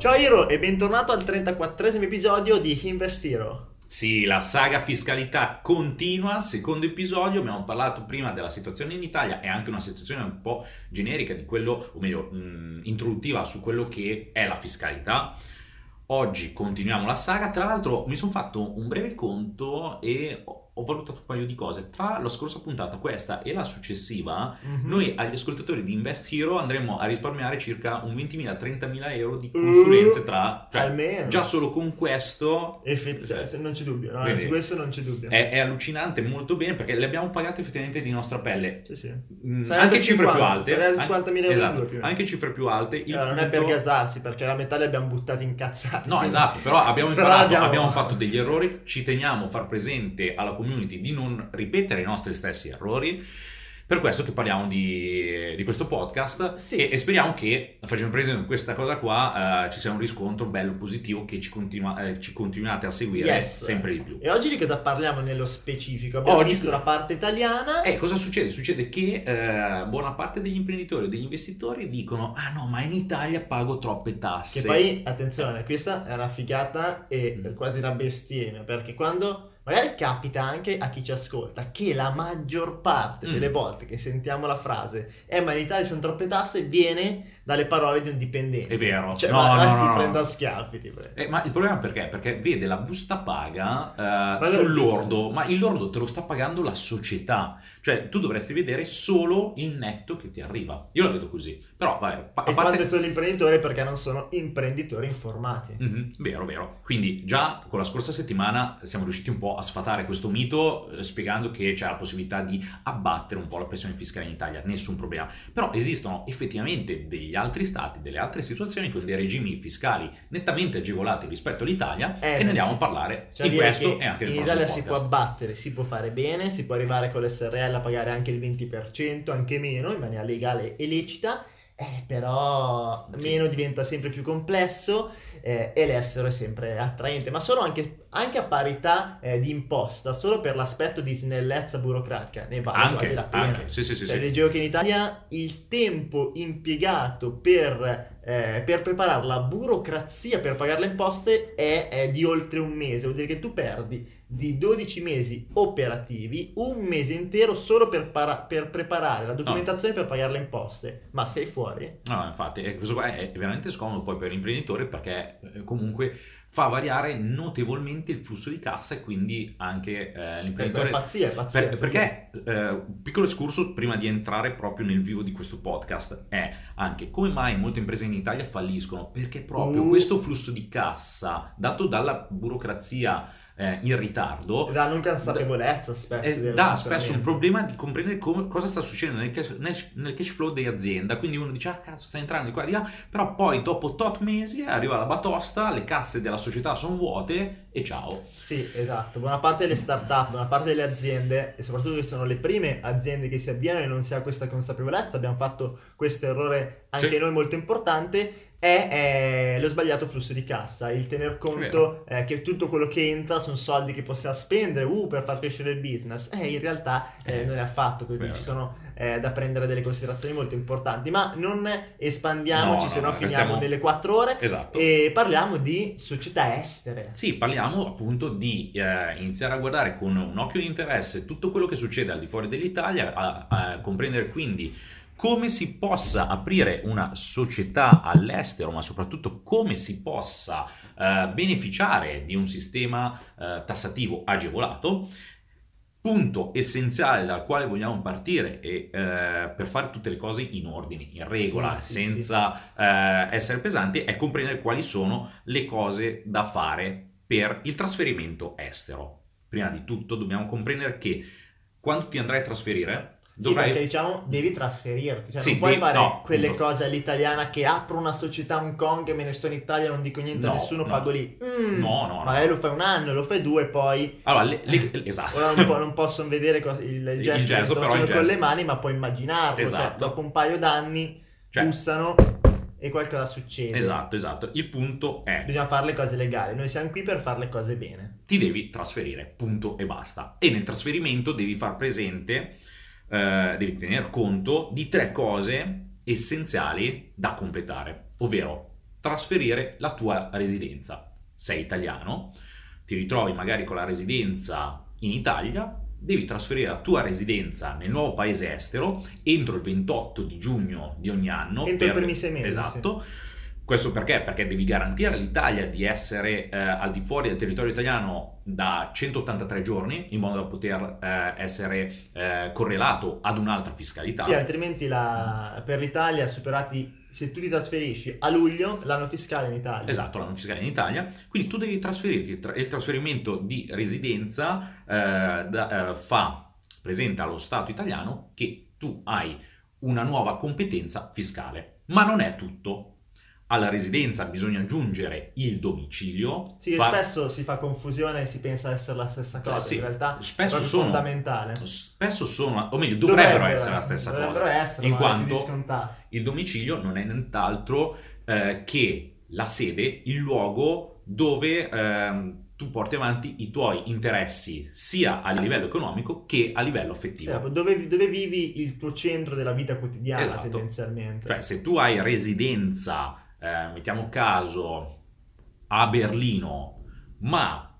Ciao Hiro e bentornato al 34esimo episodio di Investiro. Sì, la saga fiscalità continua, secondo episodio. Abbiamo parlato prima della situazione in Italia e anche una situazione un po' generica di quello, o meglio, introduttiva su quello che è la fiscalità. Oggi continuiamo la saga. Tra l'altro mi sono fatto un breve conto e ho valutato un paio di cose. Tra la scorsa puntata, questa, e la successiva, noi agli ascoltatori di Invest Hero andremo a risparmiare circa un 20.000-30.000 euro di consulenze almeno. Già solo con questo... non c'è dubbio, no? Quindi, su questo non c'è dubbio. È allucinante, molto bene, perché le abbiamo pagate effettivamente di nostra pelle. Sì, sì. Anche cifre 50, più alte. Esatto, più anche cifre più alte. Non è per gasarsi, perché la metà le abbiamo buttate incazzate. No, esatto, però abbiamo imparato, abbiamo fatto degli errori, ci teniamo a far presente alla community di non ripetere i nostri stessi errori, per questo che parliamo di questo podcast, sì. E speriamo che facendo presente questa cosa qua ci sia un riscontro bello positivo, che ci continuate a seguire, yes, sempre di più. E oggi di cosa parliamo nello specifico? Abbiamo visto la parte italiana. Cosa succede? Succede che buona parte degli imprenditori o degli investitori dicono: ah no, ma in Italia pago troppe tasse. Che poi, attenzione, questa è una figata e quasi una bestemmia, perché quando... magari capita anche a chi ci ascolta che la maggior parte delle volte che sentiamo la frase ma in Italia ci sono troppe tasse, viene dalle parole di un dipendente. È vero. Cioè, no, ti prendo a schiaffi. Ma il problema perché? Perché vede la busta paga sul lordo, ma il lordo te lo sta pagando la società. Cioè, tu dovresti vedere solo il netto che ti arriva. Io la vedo così. Però, a parte... quando sono l'imprenditore, perché non sono imprenditori informati. Vero. Quindi già con la scorsa settimana siamo riusciti un po' a sfatare questo mito spiegando che c'è la possibilità di abbattere un po' la pressione fiscale in Italia, nessun problema. Però esistono effettivamente degli altri stati, delle altre situazioni con dei regimi fiscali nettamente agevolati rispetto all'Italia e ne andiamo a parlare di questo e anche in Italia podcast. Si può abbattere, si può fare bene, si può arrivare con l'SRL a pagare anche il 20%, anche meno, in maniera legale e lecita. Però meno diventa sempre più complesso e l'estero è sempre attraente, ma sono anche a parità di imposta, solo per l'aspetto di snellezza burocratica ne vale quasi la pena. Sì. Leggevo che in Italia il tempo impiegato per preparare la burocrazia per pagare le imposte è di oltre un mese, vuol dire che tu perdi di 12 mesi operativi, un mese intero solo per preparare la documentazione per pagare le imposte. Ma sei fuori? No, infatti, questo qua è veramente scomodo poi per l'imprenditore, perché comunque fa variare notevolmente il flusso di cassa e quindi anche l'imprenditore... È pazzia. Perché un piccolo escurso prima di entrare proprio nel vivo di questo podcast è anche come mai molte imprese in Italia falliscono, perché proprio questo flusso di cassa dato dalla burocrazia in ritardo dà non consapevolezza spesso, dà spesso un problema di comprendere cosa sta succedendo nel cash flow dell'azienda. Quindi uno dice cazzo, sta entrando di qua di là, però poi dopo tot mesi arriva la batosta, le casse della società sono vuote e ciao. Sì, esatto. Buona parte delle startup, buona parte delle aziende, e soprattutto che sono le prime aziende che si avviano e non si ha questa consapevolezza, abbiamo fatto questo errore anche noi molto importante, è lo sbagliato flusso di cassa, il tener conto che tutto quello che entra sono soldi che possiamo spendere per far crescere il business, in realtà non è affatto così. Ci sono da prendere delle considerazioni molto importanti, ma non espandiamoci, se no finiamo nelle 4 ore. Esatto. E parliamo di società estere. Sì, parliamo appunto di iniziare a guardare con un occhio di interesse tutto quello che succede al di fuori dell'Italia, a comprendere quindi come si possa aprire una società all'estero, ma soprattutto come si possa beneficiare di un sistema tassativo agevolato. Punto essenziale dal quale vogliamo partire e per fare tutte le cose in ordine, in regola, senza essere pesanti, è comprendere quali sono le cose da fare per il trasferimento estero. Prima di tutto dobbiamo comprendere che quando ti andrai a trasferire... perché diciamo devi trasferirti, cioè non puoi fare quelle cose all'italiana che apro una società a Hong Kong e me ne sto in Italia, non dico niente a nessuno, pago lì. Magari lo fai un anno, lo fai due, poi allora esatto. Ora non possono vedere il gesto che sto facendo con le mani, ma puoi immaginarlo. Esatto. Cioè, dopo un paio d'anni bussano e qualcosa succede. Esatto. Il punto è: bisogna fare le cose legali. Noi siamo qui per fare le cose bene. Ti devi trasferire, punto e basta. E nel trasferimento devi far presente, devi tener conto di tre cose essenziali da completare, ovvero trasferire la tua residenza. Sei italiano, ti ritrovi magari con la residenza in Italia, devi trasferire la tua residenza nel nuovo paese estero entro il 28 di giugno di ogni anno. Entro i primi 6 mesi. Esatto. Sì. Questo perché? Perché devi garantire all'Italia di essere al di fuori del territorio italiano da 183 giorni, in modo da poter essere correlato ad un'altra fiscalità. Sì, altrimenti per l'Italia superati, se tu ti trasferisci a luglio, l'anno fiscale in Italia. Esatto, l'anno fiscale in Italia. Quindi tu devi trasferirti, il trasferimento di residenza presenta allo Stato italiano che tu hai una nuova competenza fiscale. Ma non è tutto. Alla residenza bisogna aggiungere il domicilio. Sì, spesso si fa confusione e si pensa essere la stessa cosa, sì, in realtà spesso è fondamentale. Spesso sono, o meglio, dovrebbero essere la stessa cosa, in quanto il domicilio non è nient'altro che la sede, il luogo dove tu porti avanti i tuoi interessi sia a livello economico che a livello affettivo. Dove vivi il tuo centro della vita quotidiana, esatto, tendenzialmente. Cioè, se tu hai residenza, mettiamo caso a Berlino, ma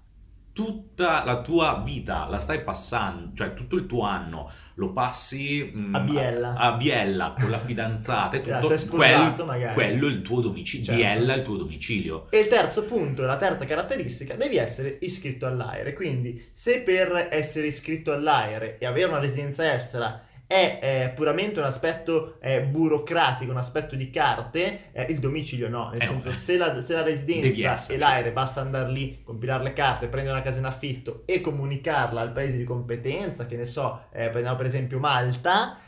tutta la tua vita la stai passando, cioè tutto il tuo anno lo passi a Biella con la fidanzata e tutto, sposato, quello è il tuo domicilio, certo. Biella è il tuo domicilio. E il terzo punto, la terza caratteristica, devi essere iscritto all'AIRE. Quindi se per essere iscritto all'AIRE e avere una residenza estera è puramente un aspetto burocratico, un aspetto di carte, il domicilio no, nel senso, se la residenza e l'AIRE basta andare lì, compilare le carte, prendere una casa in affitto e comunicarla al paese di competenza, che ne so, prendiamo per esempio Malta,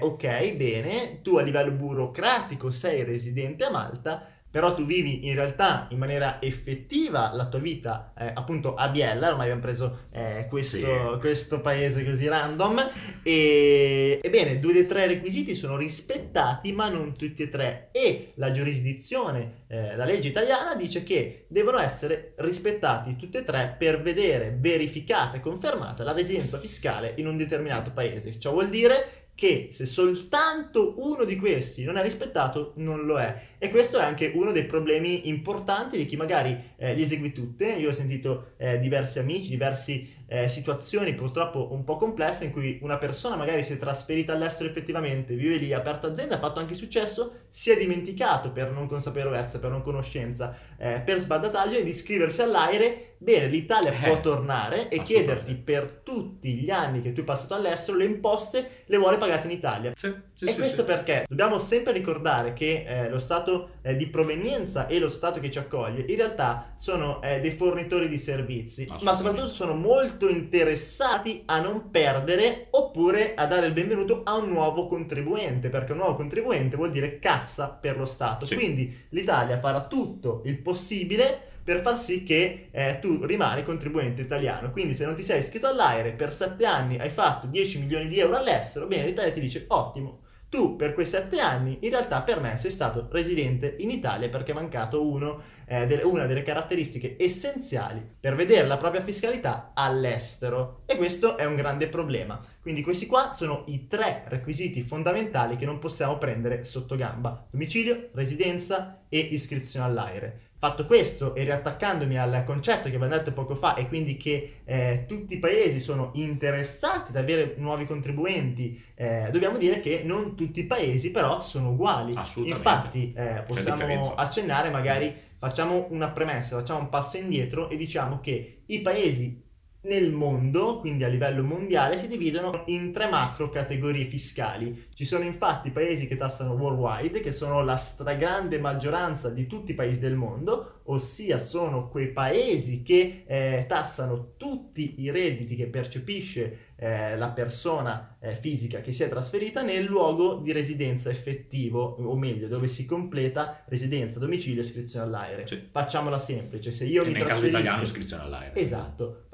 ok, bene, tu a livello burocratico sei residente a Malta, però tu vivi in realtà in maniera effettiva la tua vita appunto a Biella, ormai abbiamo preso questo paese così random, e ebbene 2 dei 3 requisiti sono rispettati, ma non tutti e tre, e la giurisdizione, la legge italiana dice che devono essere rispettati tutti e tre per vedere verificata e confermata la residenza fiscale in un determinato paese. Ciò vuol dire che se soltanto uno di questi non è rispettato, non lo è. E questo è anche uno dei problemi importanti di chi magari li esegui tutte. Io ho sentito diversi amici, diverse situazioni purtroppo un po' complesse in cui una persona magari si è trasferita all'estero effettivamente, vive lì, ha aperto azienda, ha fatto anche successo, si è dimenticato per non consapevolezza, per non conoscenza, per sbadataggine di iscriversi all'AIRE. Bene, l'Italia può tornare e chiederti per tutti gli anni che tu hai passato all'estero le imposte, le vuole pagare in Italia. Questo perché dobbiamo sempre ricordare che lo stato di provenienza e lo stato che ci accoglie in realtà sono dei fornitori di servizi, ma soprattutto sono molto interessati a non perdere oppure a dare il benvenuto a un nuovo contribuente, perché un nuovo contribuente vuol dire cassa per lo Stato. Sì. Quindi l'Italia farà tutto il possibile per far sì che tu rimani contribuente italiano. Quindi se non ti sei iscritto all'AIRE, per 7 anni hai fatto 10 milioni di euro all'estero, bene, l'Italia ti dice ottimo, tu per quei 7 anni in realtà per me sei stato residente in Italia perché è mancato una delle caratteristiche essenziali per vedere la propria fiscalità all'estero, e questo è un grande problema. Quindi questi qua sono i 3 requisiti fondamentali che non possiamo prendere sotto gamba: domicilio, residenza e iscrizione all'AIRE. Fatto questo e riattaccandomi al concetto che abbiamo detto poco fa, e quindi che tutti i paesi sono interessati ad avere nuovi contribuenti, dobbiamo dire che non tutti i paesi però sono uguali. Infatti possiamo accennare, magari facciamo una premessa, facciamo un passo indietro e diciamo che i paesi nel mondo, quindi a livello mondiale, si dividono in 3 macro categorie fiscali. Ci sono infatti paesi che tassano worldwide, che sono la stragrande maggioranza di tutti i paesi del mondo, ossia sono quei paesi che tassano tutti i redditi che percepisce la persona fisica che si è trasferita nel luogo di residenza effettivo, o meglio dove si completa residenza, domicilio e iscrizione all'AIRE. Sì. Facciamola semplice, se io mi trasferisco nel caso italiano iscrizione all'AIRE. Esatto.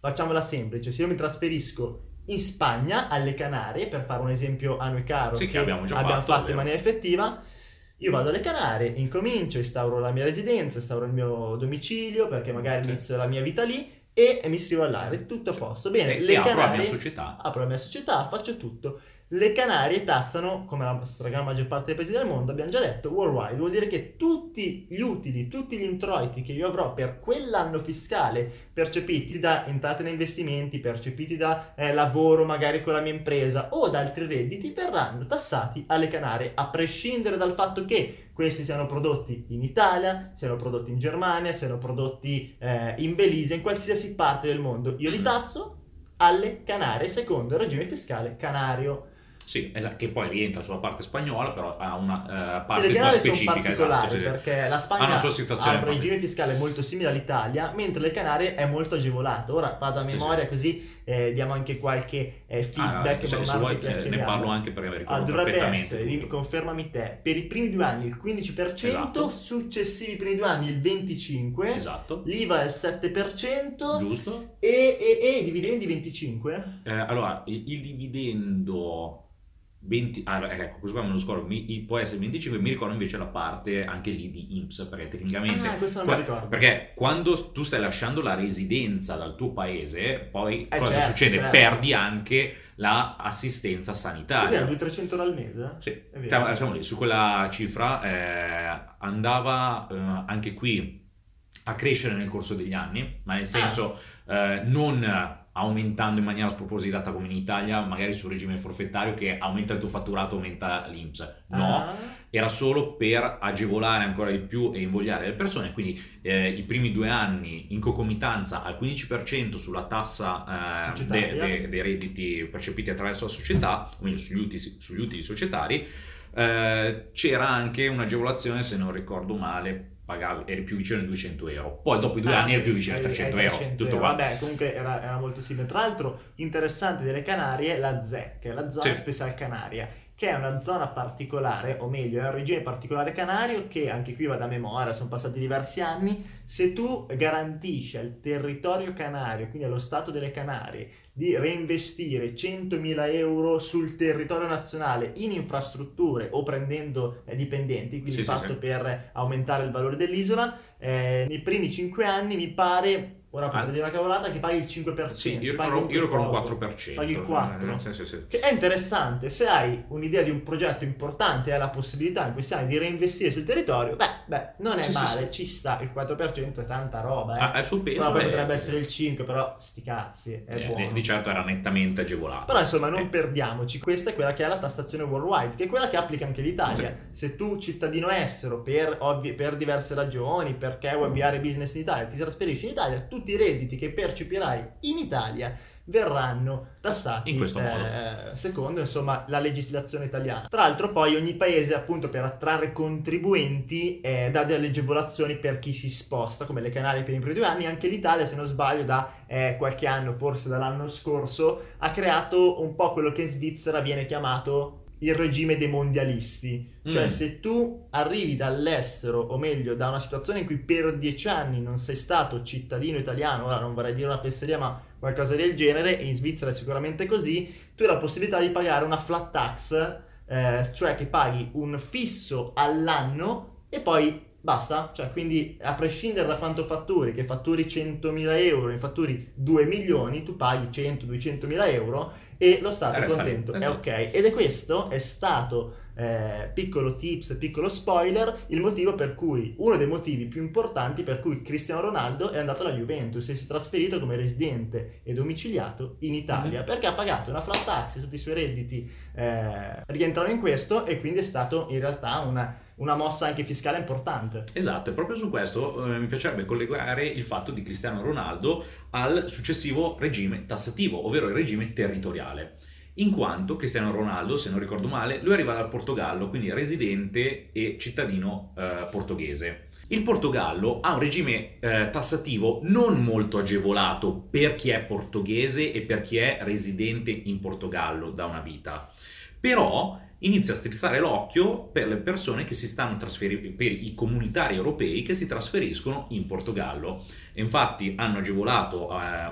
Facciamola semplice, se io mi trasferisco in Spagna alle Canarie, per fare un esempio a noi caro, sì, che abbiamo già fatto in maniera effettiva, io vado alle Canarie, instauro la mia residenza, instauro il mio domicilio perché magari inizio la mia vita lì. e mi iscrivo all'AIRE, tutto a posto. Bene, le Canarie, apro la mia società, faccio tutto. Le Canarie tassano, come la stragrande maggior parte dei paesi del mondo, abbiamo già detto, worldwide. Vuol dire che tutti gli utili, tutti gli introiti che io avrò per quell'anno fiscale, percepiti da entrate nei investimenti, percepiti da lavoro magari con la mia impresa o da altri redditi, verranno tassati alle Canarie, a prescindere dal fatto che questi siano prodotti in Italia, siano prodotti in Germania, siano prodotti in Belize, in qualsiasi parte del mondo. Io li tasso alle Canarie secondo il regime fiscale canario. Sì, esatto, che poi rientra sulla parte spagnola, però ha una parte specifica. Le Canarie sono particolari, esatto, sì, perché la Spagna ha un regime fiscale molto simile all'Italia, mentre le Canarie è molto agevolato. Ora vado a memoria, sì, così diamo anche qualche feedback. Se vuoi ne parlo anche per avere dovrebbe essere, confermami te, per i primi 2 anni il 15%, esatto, successivi primi 2 anni il 25%, esatto, l'IVA è il 7%, giusto, e i dividendi 25%? Allora, il dividendo 20, ecco, questo qua me lo scordo, può essere 25, mi ricordo invece la parte anche lì di INPS, perché tecnicamente perché quando tu stai lasciando la residenza dal tuo paese, poi cosa succede? Certo. Perdi anche la assistenza sanitaria. Cos'era, 200-300 euro al mese? Sì, siamo lì, su quella cifra andava anche qui a crescere nel corso degli anni, ma nel senso non aumentando in maniera spropositata come in Italia, magari sul regime forfettario che aumenta il tuo fatturato, aumenta l'INPS. No, era solo per agevolare ancora di più e invogliare le persone, quindi i primi 2 anni in concomitanza al 15% sulla tassa dei redditi percepiti attraverso la società, o meglio sugli utili societari, c'era anche un'agevolazione, se non ricordo male, eri più vicino ai 200 euro, poi dopo i 2 anni eri più vicino ai 300 euro. Tutto qua. Vabbè, comunque era molto simile. Tra l'altro, interessante delle Canarie, la ZEC, la zona special canaria, che è una zona particolare, o meglio, è un regime particolare canario che, anche qui vado a memoria, sono passati diversi anni, se tu garantisci al territorio canario, quindi allo Stato delle Canarie, di reinvestire 100.000 euro sul territorio nazionale in infrastrutture o prendendo dipendenti, quindi per aumentare il valore dell'isola, nei primi 5 anni mi pare... Ora potrei dire una cavolata, che paghi il 5%. Sì, io ricordo il 4%. Paghi il 4%. Sì. Che è interessante, se hai un'idea di un progetto importante e hai la possibilità in questi anni di reinvestire sul territorio, beh non è male, ci sta, il 4% è tanta roba. Al suo peso, però potrebbe essere il 5%, però sti cazzi, è buono. Di certo era nettamente agevolato. Però insomma non perdiamoci, questa è quella che è la tassazione worldwide, che è quella che applica anche l'Italia. Sì. Se tu, cittadino estero, per diverse ragioni, perché vuoi avviare business in Italia, ti trasferisci in Italia, tu i redditi che percepirai in Italia verranno tassati in questo modo, secondo insomma la legislazione italiana. Tra l'altro poi ogni paese, appunto, per attrarre contribuenti dà delle agevolazioni per chi si sposta, come le Canarie per i primi 2 anni. Anche l'Italia, se non sbaglio, da qualche anno, forse dall'anno scorso, ha creato un po' quello che in Svizzera viene chiamato il regime dei mondialisti, cioè se tu arrivi dall'estero, o meglio da una situazione in cui per 10 anni non sei stato cittadino italiano, ora non vorrei dire una fesseria ma qualcosa del genere, e in Svizzera è sicuramente così, tu hai la possibilità di pagare una flat tax, cioè che paghi un fisso all'anno e poi basta, cioè quindi a prescindere da quanto fatturi, che fatturi 100.000 euro, che fatturi 2 milioni, tu paghi 100-200.000 euro e lo Stato è contento, esatto. È ok. Ed è questo, è stato, piccolo tips, piccolo spoiler, uno dei motivi più importanti per cui Cristiano Ronaldo è andato alla Juventus e si è trasferito come residente e domiciliato in Italia, perché ha pagato una flat tax, tutti i suoi redditi rientrano in questo, e quindi è stato in realtà una mossa anche fiscale importante. Esatto, e proprio su questo mi piacerebbe collegare il fatto di Cristiano Ronaldo al successivo regime tassativo, ovvero il regime territoriale, in quanto Cristiano Ronaldo, se non ricordo male, lui arriva dal Portogallo, quindi residente e cittadino portoghese. Il Portogallo ha un regime tassativo non molto agevolato per chi è portoghese e per chi è residente in Portogallo da una vita, però inizia a strizzare l'occhio per le persone che si stanno per i comunitari europei che si trasferiscono in Portogallo. Infatti hanno agevolato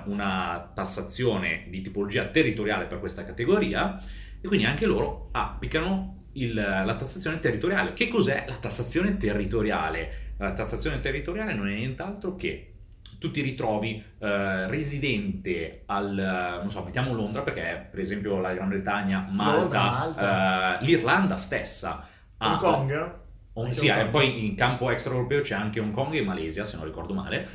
una tassazione di tipologia territoriale per questa categoria, e quindi anche loro applicano la tassazione territoriale. Che cos'è la tassazione territoriale? La tassazione territoriale non è nient'altro che tu ti ritrovi residente al, non so, mettiamo Londra, perché per esempio la Gran Bretagna, Malta. L'Irlanda stessa, Hong Kong. Sì, e poi in campo extraeuropeo c'è anche Hong Kong e Malesia, se non ricordo male.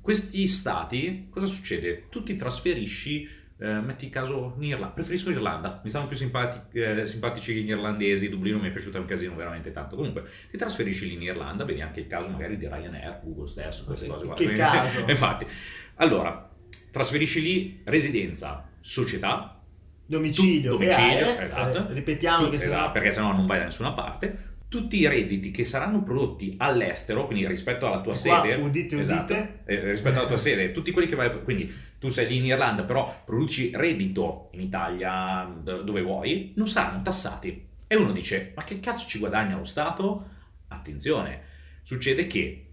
Questi stati, cosa succede? Tu ti trasferisci, metti caso in Irlanda, preferisco l'Irlanda, mi stanno più simpatici gli irlandesi, Dublino mi è piaciuto un casino veramente tanto. Comunque ti trasferisci lì in Irlanda, vedi anche il caso magari di Ryanair, Google stesso, queste cose qua. Che caso! Infatti, allora, trasferisci lì, residenza, società, domicilio, esatto. Ripetiamo che esatto, perché sennò non vai da nessuna parte. Tutti i redditi che saranno prodotti all'estero, quindi rispetto alla tua sede, rispetto alla tua sede, tutti quelli che vai, quindi tu sei lì in Irlanda, però produci reddito in Italia, dove vuoi, non saranno tassati. E uno dice: ma che cazzo ci guadagna lo Stato? Attenzione, succede che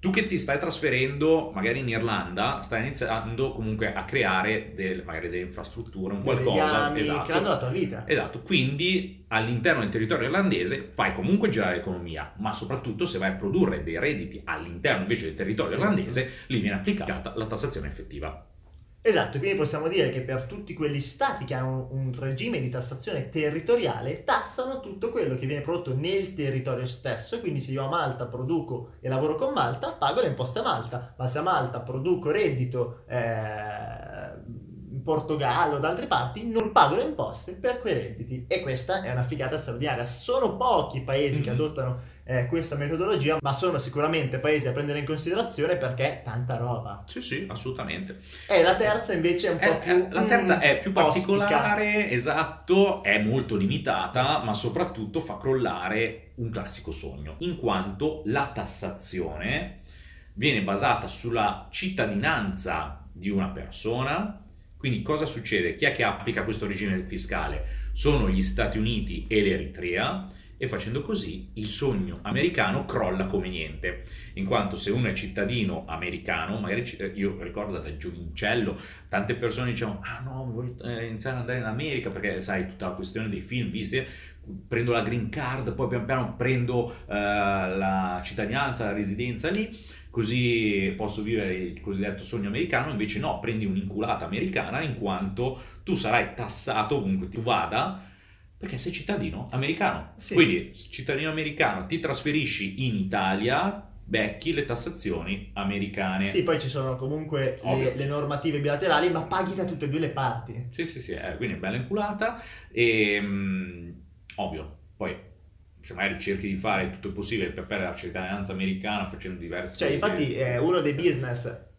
tu che ti stai trasferendo magari in Irlanda stai iniziando comunque a creare magari delle infrastrutture, un qualcosa, legami, esatto, creando la tua vita. Esatto, quindi all'interno del territorio irlandese fai comunque girare l'economia, ma soprattutto se vai a produrre dei redditi all'interno invece del territorio irlandese, lì viene applicata la tassazione effettiva. Esatto, quindi possiamo dire che per tutti quegli stati che hanno un regime di tassazione territoriale tassano tutto quello che viene prodotto nel territorio stesso, quindi se io a Malta produco e lavoro con Malta pago le imposte a Malta, ma se a Malta produco reddito in Portogallo o da altre parti non pago le imposte per quei redditi, e questa è una figata straordinaria. Sono pochi i paesi che adottano questa metodologia, ma sono sicuramente paesi da prendere in considerazione perché tanta roba. Sì, sì, assolutamente. E la terza invece è un po' più... La terza è più particolare, esatto, è molto limitata, ma soprattutto fa crollare un classico sogno, in quanto la tassazione viene basata sulla cittadinanza di una persona. Quindi cosa succede? Chi è che applica questo regime fiscale? Sono gli Stati Uniti e l'Eritrea, e facendo così il sogno americano crolla come niente, in quanto se uno è cittadino americano, magari io ricordo da giovincello tante persone dicevano: ah no, voglio iniziare ad andare in America perché sai tutta la questione dei film visti, prendo la green card, poi pian piano prendo la cittadinanza, la residenza lì, così posso vivere il cosiddetto sogno americano. Invece no, prendi un'inculata americana, in quanto tu sarai tassato ovunque tu vada, perché sei cittadino americano. Sì. Quindi, cittadino americano, ti trasferisci in Italia, becchi le tassazioni americane. Sì, poi ci sono comunque le normative bilaterali, ma paghi da tutte e due le parti. Sì, sì, sì, quindi è bella inculata. E, ovvio, poi se magari cerchi di fare tutto il possibile per perdere la cittadinanza americana facendo diverse cose. Cioè, infatti, uno dei business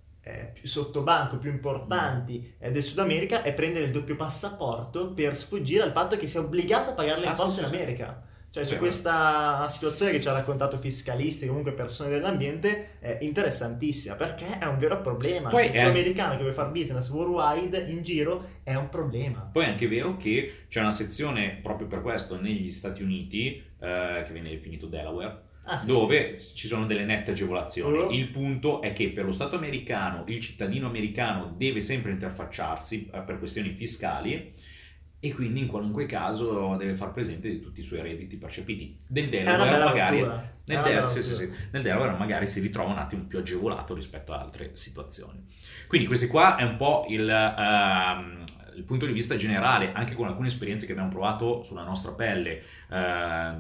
più sottobanco, più importanti del Sud America è prendere il doppio passaporto per sfuggire al fatto che sia obbligato a pagare le imposte in America. Cioè c'è questa situazione che ci ha raccontato fiscalisti, comunque persone dell'ambiente, interessantissima, perché è un vero problema. Poi è l'americano che vuole fare business worldwide in giro è un problema. Poi è anche vero che c'è una sezione proprio per questo negli Stati Uniti, che viene definito Delaware, dove ci sono delle nette agevolazioni. Il punto è che per lo Stato americano il cittadino americano deve sempre interfacciarsi per questioni fiscali, e quindi in qualunque caso deve far presente di tutti i suoi redditi percepiti. Nel Delaware magari si ritrova un attimo più agevolato rispetto ad altre situazioni. Quindi questo qua è un po' il punto di vista generale, anche con alcune esperienze che abbiamo provato sulla nostra pelle,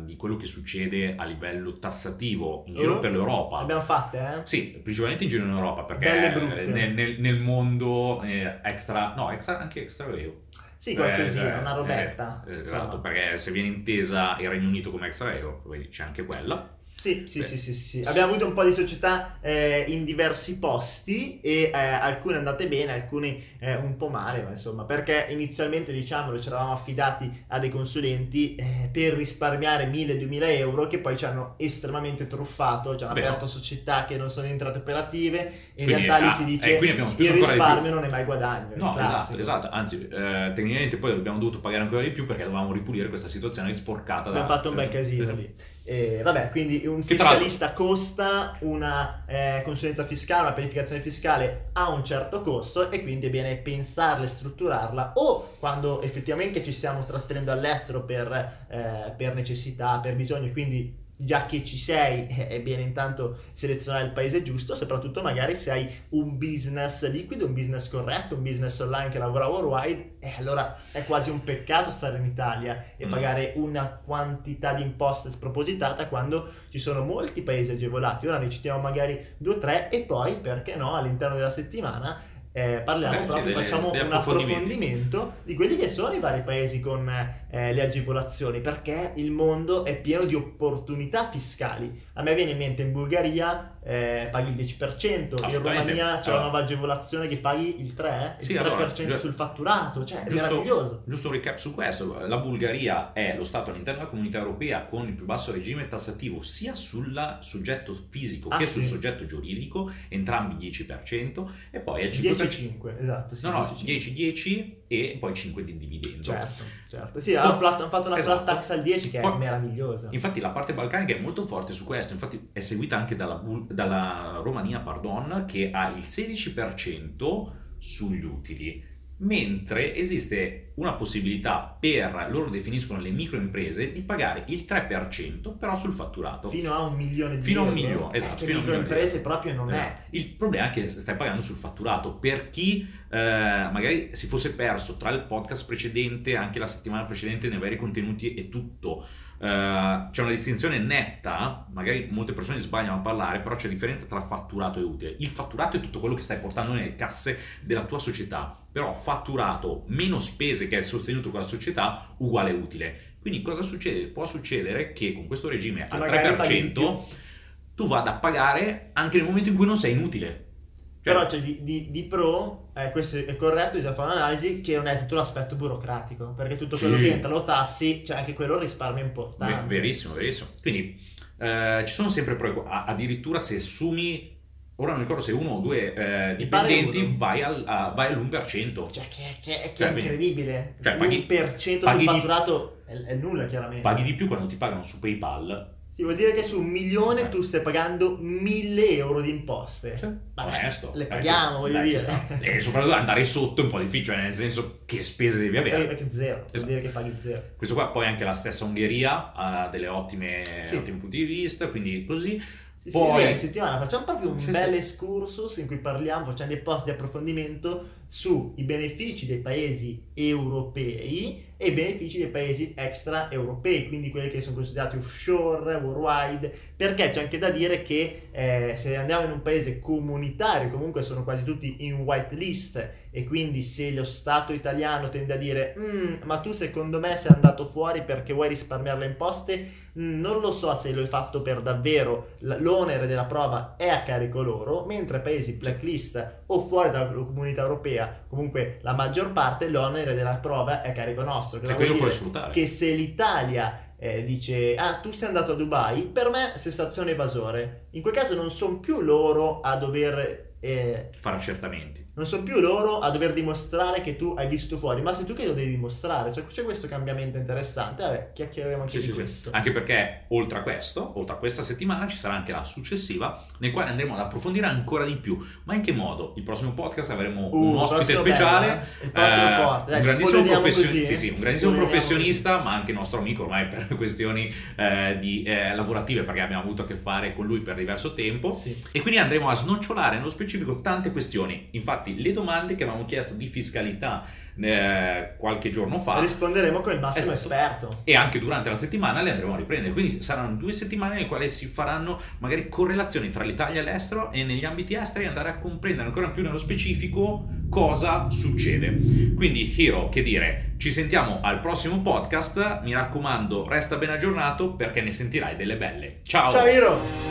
di quello che succede a livello tassativo in giro per l'Europa. L'abbiamo fatta, Sì, principalmente in giro in Europa, perché nel mondo extraeuropeo. Sì, qualcosina, una robetta. Esatto, perché se viene intesa il Regno Unito come extraeuropeo, quindi c'è anche quella. Sì. Abbiamo avuto un po' di società in diversi posti, e alcune andate bene, alcune un po' male, ma insomma, perché inizialmente, diciamolo, ci eravamo affidati a dei consulenti per risparmiare 1.000-2.000 euro che poi ci hanno estremamente truffato, ci hanno aperto società che non sono entrate operative, e quindi, in realtà lì si dice il risparmio non è mai guadagno. No, esatto, anzi tecnicamente poi abbiamo dovuto pagare ancora di più perché dovevamo ripulire questa situazione sporcata. Abbiamo fatto un bel casino lì. Vabbè, quindi un fiscalista costa, una consulenza fiscale, una pianificazione fiscale ha un certo costo, e quindi è bene pensarla e strutturarla, o quando effettivamente ci stiamo trasferendo all'estero per necessità, per bisogno, quindi già che ci sei è bene intanto selezionare il paese giusto, soprattutto magari se hai un business liquido, un business corretto, un business online che lavora worldwide, allora è quasi un peccato stare in Italia e pagare una quantità di imposte spropositata quando ci sono molti paesi agevolati. Ora ne citiamo magari 2 o 3 e poi, perché no, all'interno della settimana parliamo proprio, facciamo un approfondimento di quelli che sono i vari paesi con le agevolazioni, perché il mondo è pieno di opportunità fiscali. A me viene in mente in Bulgaria paghi il 10%, in Romania c'è una nuova agevolazione che paghi il 3%, il 3% allora, sul fatturato, cioè giusto, è meraviglioso. Giusto un recap su questo: la Bulgaria è lo stato all'interno della comunità europea con il più basso regime tassativo sia sul soggetto fisico che sul soggetto giuridico, entrambi 10%, e poi al 5%. 5, esatto, sì, no, 10-10 e poi 5 di dividendo. Certo. Sì, hanno fatto una flat tax al 10 che è meravigliosa. Infatti la parte balcanica è molto forte su questo, infatti è seguita anche dalla Romania, che ha il 16% sugli utili, mentre esiste una possibilità per, loro definiscono le microimprese, di pagare il 3% però sul fatturato. Fino a 1 milione di euro. Esatto. Le microimprese proprio non è. Il problema è che stai pagando sul fatturato. Per chi magari si fosse perso tra il podcast precedente, anche la settimana precedente, nei vari contenuti e tutto, c'è una distinzione netta, magari molte persone sbagliano a parlare, però c'è differenza tra fatturato e utile. Il fatturato è tutto quello che stai portando nelle casse della tua società, però fatturato meno spese che è sostenuto con la società uguale utile. Quindi cosa succede? Può succedere che con questo regime al 3% tu vada a pagare anche nel momento in cui non sei inutile. Però cioè, di pro, questo è corretto, bisogna fare un'analisi che non è tutto l'aspetto burocratico, perché tutto quello che entra lo tassi, cioè anche quello risparmio importante. Verissimo. Quindi ci sono sempre pro, addirittura se assumi, ora non ricordo se 1 o 2 dipendenti, vai all'1%. Cioè che è incredibile, cioè, l'1% sul fatturato è nulla chiaramente. Paghi di più quando ti pagano su PayPal. Sì, vuol dire che su 1 milione tu stai pagando 1.000 euro di imposte. Sì. Vabbè, onesto, le paghiamo, voglio dire. E soprattutto andare sotto è un po' difficile, nel senso che spese devi avere. È zero, vuol dire che paghi zero. Questo qua poi anche la stessa Ungheria ha delle ottimi punti di vista, quindi così. Sì, poi in settimana facciamo proprio un bel excursus in cui parliamo, facciamo dei post di approfondimento sui benefici dei paesi europei e i benefici dei paesi extraeuropei, quindi quelli che sono considerati offshore, worldwide, perché c'è anche da dire che se andiamo in un paese comunitario comunque sono quasi tutti in white list, e quindi se lo Stato italiano tende a dire ma tu secondo me sei andato fuori perché vuoi risparmiare le imposte, non lo so se lo hai fatto per davvero, l'onere della prova è a carico loro, mentre paesi blacklist o fuori dalla comunità europea, comunque la maggior parte, l'onere della prova è a carico nostro. Che quello puoi sfruttare. Che se l'Italia dice tu sei andato a Dubai, per me sensazione evasore, in quel caso non sono più loro a dover fare accertamenti. Non sono più loro a dover dimostrare che tu hai vissuto fuori, ma sei tu che lo devi dimostrare. Cioè c'è questo cambiamento interessante. Vabbè, chiacchiereremo anche di questo. Anche perché oltre a questa settimana ci sarà anche la successiva, nel quale andremo ad approfondire ancora di più. Ma in che modo? Il prossimo podcast avremo un ospite speciale, il prossimo forte. Dai, un grandissimo professionista, ma anche nostro amico ormai per questioni lavorative, perché abbiamo avuto a che fare con lui per diverso tempo. Sì. E quindi andremo a snocciolare nello specifico tante questioni. Infatti le domande che avevamo chiesto di fiscalità qualche giorno fa risponderemo con il massimo esperto, e anche durante la settimana le andremo a riprendere, quindi saranno 2 settimane nelle quali si faranno magari correlazioni tra l'Italia e l'estero e negli ambiti esteri andare a comprendere ancora più nello specifico cosa succede. Quindi Hero, che dire, ci sentiamo al prossimo podcast, mi raccomando resta ben aggiornato perché ne sentirai delle belle. Ciao Hero.